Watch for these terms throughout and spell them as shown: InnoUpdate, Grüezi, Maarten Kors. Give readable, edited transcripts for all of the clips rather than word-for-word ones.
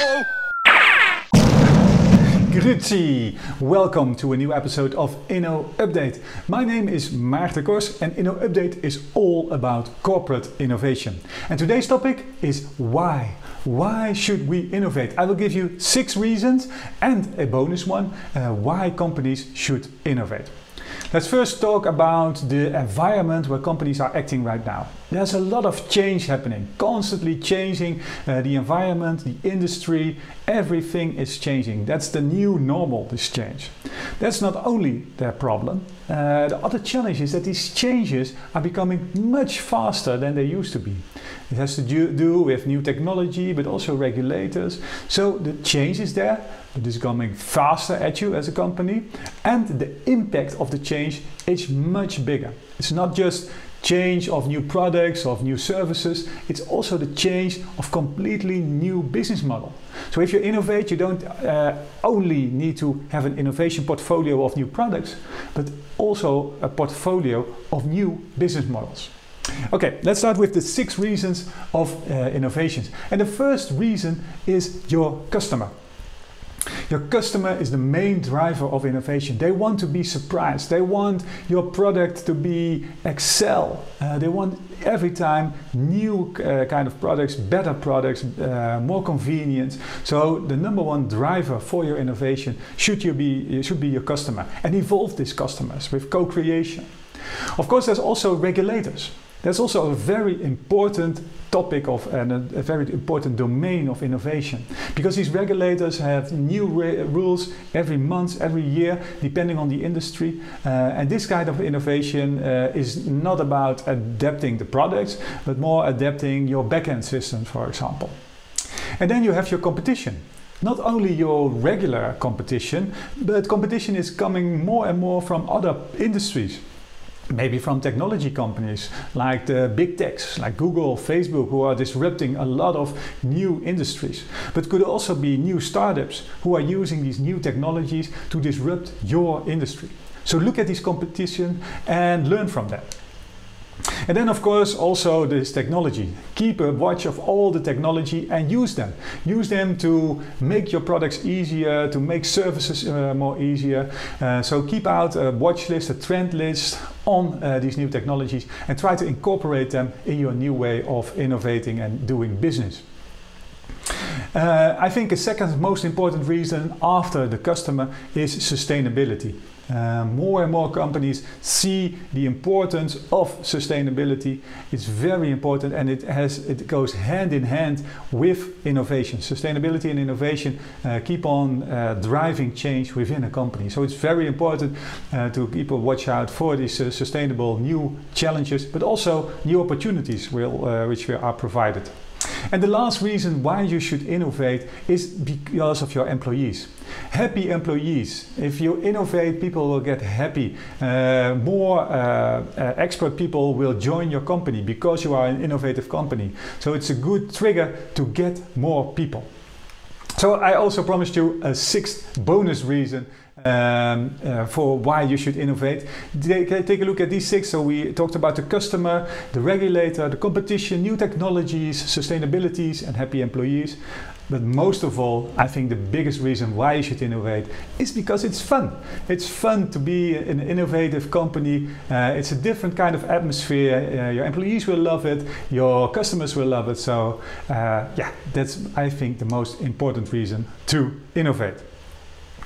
Uh-oh. Grüezi! Welcome to a new episode of InnoUpdate. My name is Maarten Kors and InnoUpdate is all about corporate innovation. And today's topic is why. Why should we innovate? I will give you 6 reasons and a bonus one, why companies should innovate. Let's first talk about the environment where companies are acting right now. There's a lot of change happening, constantly changing the environment, the industry, everything is changing. That's the new normal, this change. That's not only their problem. The other challenge is that these changes are becoming much faster than they used to be. It has to do with new technology, but also regulators. So the change is there, but it's coming faster at you as a company. And the impact of the change is much bigger. It's not just change of new products, of new services. It's also the change of completely new business model. So if you innovate, you don't only need to have an innovation portfolio of new products, but also a portfolio of new business models. Okay, let's start with the 6 reasons of innovations. And the first reason is your customer. Your customer is the main driver of innovation. They want to be surprised. They want your product to be excel. They want every time new kind of products, better products, more convenience. So the number one driver for your innovation should be your customer, and involve these customers with co-creation. Of course, there's also regulators. That's also a very important topic and a very important domain of innovation, because these regulators have new rules every month, every year, depending on the industry. And this kind of innovation is not about adapting the products, but more adapting your back-end system, for example. And then you have your competition. Not only your regular competition, but competition is coming more and more from other industries. Maybe from technology companies like the big techs, like Google, Facebook, who are disrupting a lot of new industries. But could also be new startups who are using these new technologies to disrupt your industry. So look at this competition and learn from that. And then of course also this technology. Keep a watch of all the technology and use them. Use them to make your products easier, to make services more easier. So keep out a watch list, a trend list on these new technologies and try to incorporate them in your new way of innovating and doing business. I think a second most important reason after the customer is sustainability. More and more companies see the importance of sustainability. It's very important, and it goes hand in hand with innovation. Sustainability and innovation keep on driving change within a company. So it's very important to keep a watch out for these sustainable new challenges, but also new opportunities which are provided. And the last reason why you should innovate is because of your employees. Happy employees. If you innovate, people will get happy. More expert people will join your company because you are an innovative company. So it's a good trigger to get more people. So I also promised you a 6th bonus reason for why you should innovate. Take a look at these 6. So we talked about the customer, the regulator, the competition, new technologies, sustainabilities, and happy employees. But most of all, I think the biggest reason why you should innovate is because it's fun. It's fun to be an innovative company. It's a different kind of atmosphere. Your employees will love it. Your customers will love it. So yeah, that's, I think, the most important reason to innovate.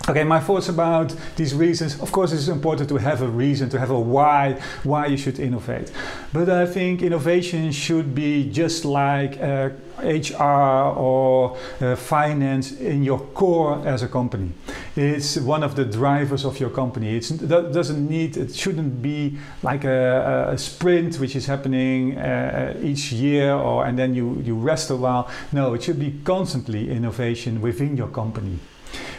Okay, my thoughts about these reasons. Of course, it's important to have a reason, to have a why you should innovate. But I think innovation should be just like HR or finance in your core as a company. It's one of the drivers of your company. It shouldn't be like a sprint which is happening each year and then you rest a while. No, it should be constantly innovation within your company.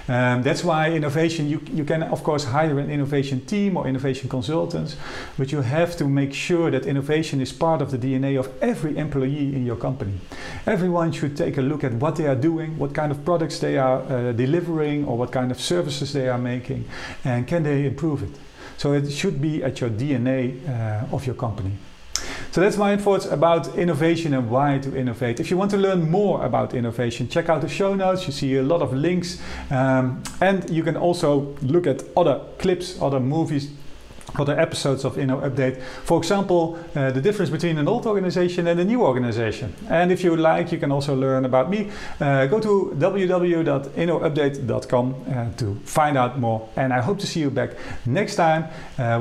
That's why innovation, you can of course hire an innovation team or innovation consultants, but you have to make sure that innovation is part of the DNA of every employee in your company. Everyone should take a look at what they are doing, what kind of products they are delivering, or what kind of services they are making, and can they improve it. So it should be at your DNA of your company. So that's my thoughts about innovation and why to innovate. If you want to learn more about innovation, check out the show notes. You see a lot of links, and you can also look at other clips, other movies, other episodes of InnoUpdate. For example, the difference between an old organization and a new organization. And if you would like, you can also learn about me. Go to www.innoupdate.com to find out more. And I hope to see you back next time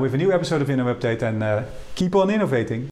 with a new episode of InnoUpdate, and keep on innovating.